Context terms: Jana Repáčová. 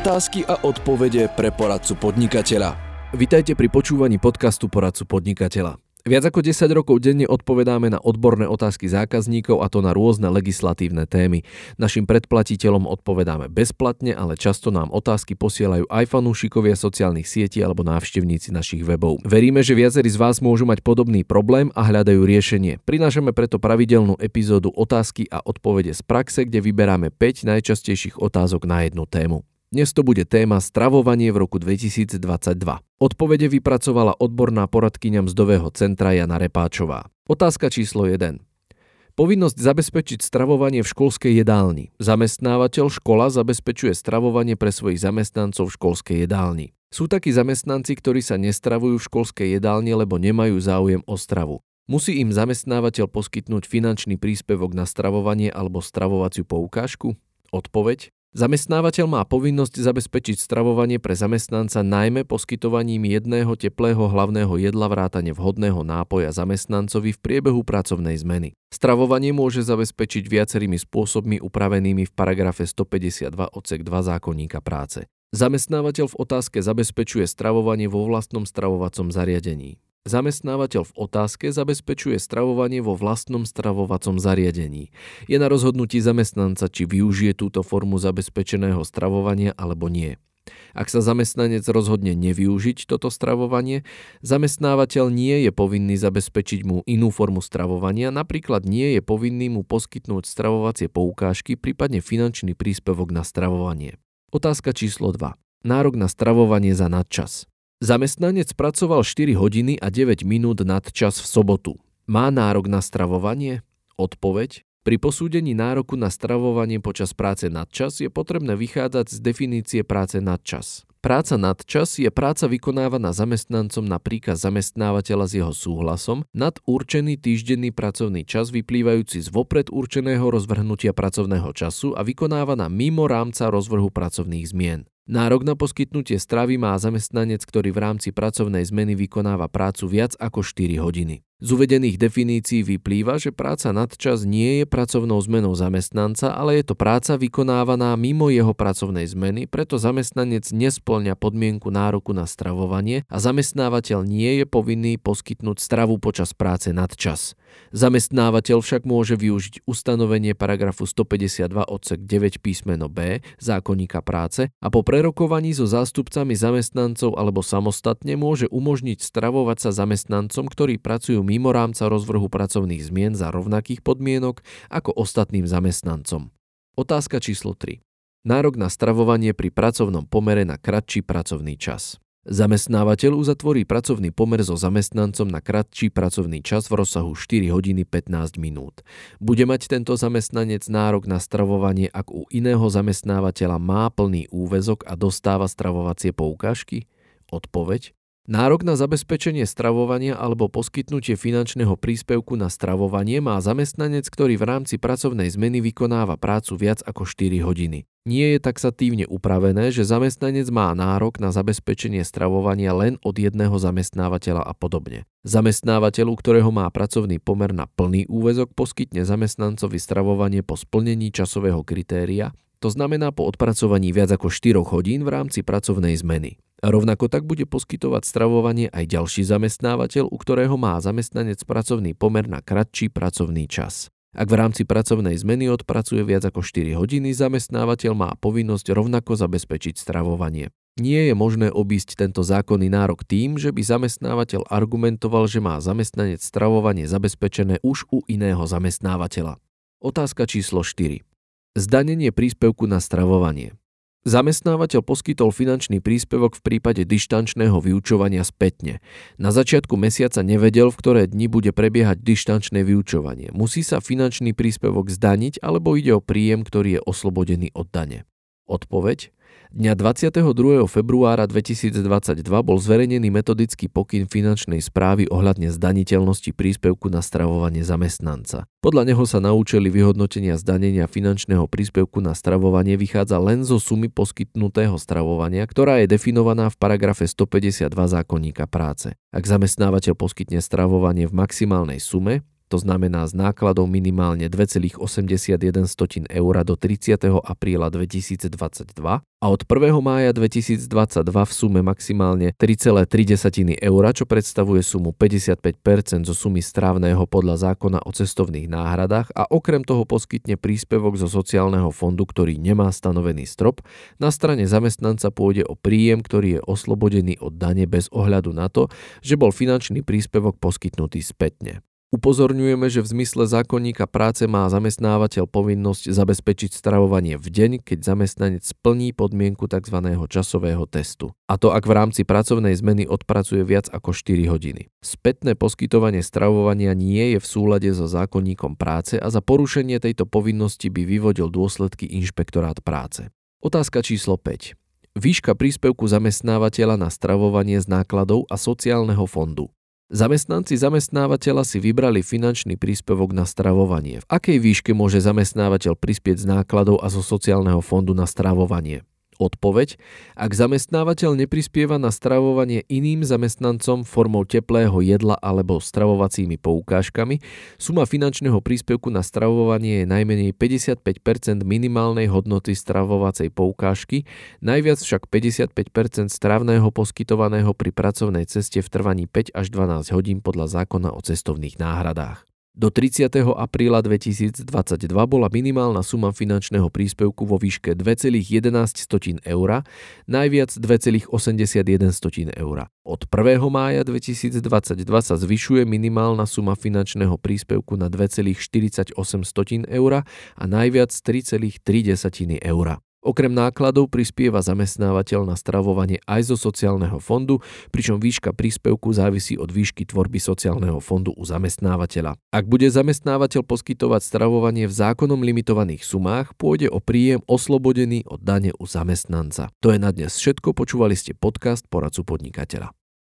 Otázky a odpovede pre poradcu podnikateľa. Vitajte pri počúvaní podcastu Poradcu podnikateľa. Viac ako 10 rokov denne odpovedáme na odborné otázky zákazníkov, a to na rôzne legislatívne témy. Našim predplatiteľom odpovedáme bezplatne, ale často nám otázky posielajú aj fanúšikovia sociálnych sietí alebo návštevníci našich webov. Veríme, že viacerí z vás môžu mať podobný problém a hľadajú riešenie. Prinášame preto pravidelnú epizódu Otázky a odpovede z praxe, kde vyberáme 5 najčastejších otázok na jednu tému. Dnes to bude téma stravovanie v roku 2022. Odpovede vypracovala odborná poradkyňa Mzdového centra Jana Repáčová. Otázka číslo 1. Povinnosť zabezpečiť stravovanie v školskej jedálni. Zamestnávateľ škola zabezpečuje stravovanie pre svojich zamestnancov v školskej jedálni. Sú takí zamestnanci, ktorí sa nestravujú v školskej jedálni, lebo nemajú záujem o stravu. Musí im zamestnávateľ poskytnúť finančný príspevok na stravovanie alebo stravovaciu poukážku? Odpoveď? Zamestnávateľ má povinnosť zabezpečiť stravovanie pre zamestnanca najmä poskytovaním jedného teplého hlavného jedla vrátane vhodného nápoja zamestnancovi v priebehu pracovnej zmeny. Stravovanie môže zabezpečiť viacerými spôsobmi upravenými v paragrafe 152 odsek 2 zákonníka práce. Zamestnávateľ v otázke zabezpečuje stravovanie vo vlastnom stravovacom zariadení. Zamestnávateľ v otázke zabezpečuje stravovanie vo vlastnom stravovacom zariadení. Je na rozhodnutí zamestnanca, či využije túto formu zabezpečeného stravovania alebo nie. Ak sa zamestnanec rozhodne nevyužiť toto stravovanie, zamestnávateľ nie je povinný zabezpečiť mu inú formu stravovania, napríklad nie je povinný mu poskytnúť stravovacie poukážky, prípadne finančný príspevok na stravovanie. Otázka číslo 2. Nárok na stravovanie za nadčas. Zamestnanec pracoval 4 hodiny a 9 minút nadčas v sobotu. Má nárok na stravovanie? Odpoveď? Pri posúdení nároku na stravovanie počas práce nadčas je potrebné vychádzať z definície práce nadčas. Práca nadčas je práca vykonávaná zamestnancom na príkaz zamestnávateľa s jeho súhlasom nad určený týždenný pracovný čas vyplývajúci z vopred určeného rozvrhnutia pracovného času a vykonávaná mimo rámca rozvrhu pracovných zmien. Nárok na poskytnutie stravy má zamestnanec, ktorý v rámci pracovnej zmeny vykonáva prácu viac ako 4 hodiny. Z uvedených definícií vyplýva, že práca nadčas nie je pracovnou zmenou zamestnanca, ale je to práca vykonávaná mimo jeho pracovnej zmeny, preto zamestnanec nespĺňa podmienku nároku na stravovanie a zamestnávateľ nie je povinný poskytnúť stravu počas práce nadčas. Zamestnávateľ však môže využiť ustanovenie paragrafu 152 odsek 9 písmeno B zákonníka práce a po prerokovaní so zástupcami zamestnancov alebo samostatne môže umožniť stravovať sa zamestnancom, ktorí pracujú mimo rámca rozvrhu pracovných zmien za rovnakých podmienok ako ostatným zamestnancom. Otázka číslo 3. Nárok na stravovanie pri pracovnom pomere na kratší pracovný čas. Zamestnávateľ uzatvorí pracovný pomer so zamestnancom na kratší pracovný čas v rozsahu 4 hodiny 15 minút. Bude mať tento zamestnanec nárok na stravovanie, ak u iného zamestnávateľa má plný úväzok a dostáva stravovacie poukážky? Odpoveď? Nárok na zabezpečenie stravovania alebo poskytnutie finančného príspevku na stravovanie má zamestnanec, ktorý v rámci pracovnej zmeny vykonáva prácu viac ako 4 hodiny. Nie je taxatívne upravené, že zamestnanec má nárok na zabezpečenie stravovania len od jedného zamestnávateľa a podobne. Zamestnávateľu, ktorého má pracovný pomer na plný úväzok, poskytne zamestnancovi stravovanie po splnení časového kritéria, to znamená po odpracovaní viac ako 4 hodín v rámci pracovnej zmeny. Rovnako tak bude poskytovať stravovanie aj ďalší zamestnávateľ, u ktorého má zamestnanec pracovný pomer na kratší pracovný čas. Ak v rámci pracovnej zmeny odpracuje viac ako 4 hodiny, zamestnávateľ má povinnosť rovnako zabezpečiť stravovanie. Nie je možné obísť tento zákonný nárok tým, že by zamestnávateľ argumentoval, že má zamestnanec stravovanie zabezpečené už u iného zamestnávateľa. Otázka číslo 4. Zdanenie príspevku na stravovanie. Zamestnávateľ poskytol finančný príspevok v prípade dištančného vyučovania spätne. Na začiatku mesiaca nevedel, v ktoré dni bude prebiehať dištančné vyučovanie. Musí sa finančný príspevok zdaniť, alebo ide o príjem, ktorý je oslobodený od dane? Odpoveď? Dňa 22. februára 2022 bol zverejnený metodický pokyn finančnej správy ohľadne zdaniteľnosti príspevku na stravovanie zamestnanca. Podľa neho sa na účely vyhodnotenia zdanenia finančného príspevku na stravovanie vychádza len zo sumy poskytnutého stravovania, ktorá je definovaná v paragrafe 152 zákonníka práce. Ak zamestnávateľ poskytne stravovanie v maximálnej sume, to znamená z nákladov minimálne 2,81 eur do 30. apríla 2022 a od 1. mája 2022 v sume maximálne 3,3 eur, čo predstavuje sumu 55% zo sumy strávneho podľa zákona o cestovných náhradách a okrem toho poskytne príspevok zo sociálneho fondu, ktorý nemá stanovený strop. Na strane zamestnanca pôjde o príjem, ktorý je oslobodený od dane bez ohľadu na to, že bol finančný príspevok poskytnutý spätne. Upozorňujeme, že v zmysle zákonníka práce má zamestnávateľ povinnosť zabezpečiť stravovanie v deň, keď zamestnanec splní podmienku tzv. Časového testu. A to ak v rámci pracovnej zmeny odpracuje viac ako 4 hodiny. Spätné poskytovanie stravovania nie je v súlade so zákonníkom práce a za porušenie tejto povinnosti by vyvodil dôsledky inšpektorát práce. Otázka číslo 5. Výška príspevku zamestnávateľa na stravovanie z nákladov a sociálneho fondu. Zamestnanci zamestnávateľa si vybrali finančný príspevok na stravovanie. V akej výške môže zamestnávateľ prispieť z nákladov a zo sociálneho fondu na stravovanie? Odpoveď: ak zamestnávateľ neprispieva na stravovanie iným zamestnancom formou teplého jedla alebo stravovacími poukážkami, suma finančného príspevku na stravovanie je najmenej 55% minimálnej hodnoty stravovacej poukážky, najviac však 55% strávneho poskytovaného pri pracovnej ceste v trvaní 5 až 12 hodín podľa zákona o cestovných náhradách. Do 30. apríla 2022 bola minimálna suma finančného príspevku vo výške 2,11 eur, najviac 2,81 eur. Od 1. mája 2022 sa zvyšuje minimálna suma finančného príspevku na 2,48 eur a najviac 3,3 eur. Okrem nákladov prispieva zamestnávateľ na stravovanie aj zo sociálneho fondu, pričom výška príspevku závisí od výšky tvorby sociálneho fondu u zamestnávateľa. Ak bude zamestnávateľ poskytovať stravovanie v zákonom limitovaných sumách, pôjde o príjem oslobodený od dane u zamestnanca. To je na dnes všetko, počúvali ste podcast Poradcu podnikateľa.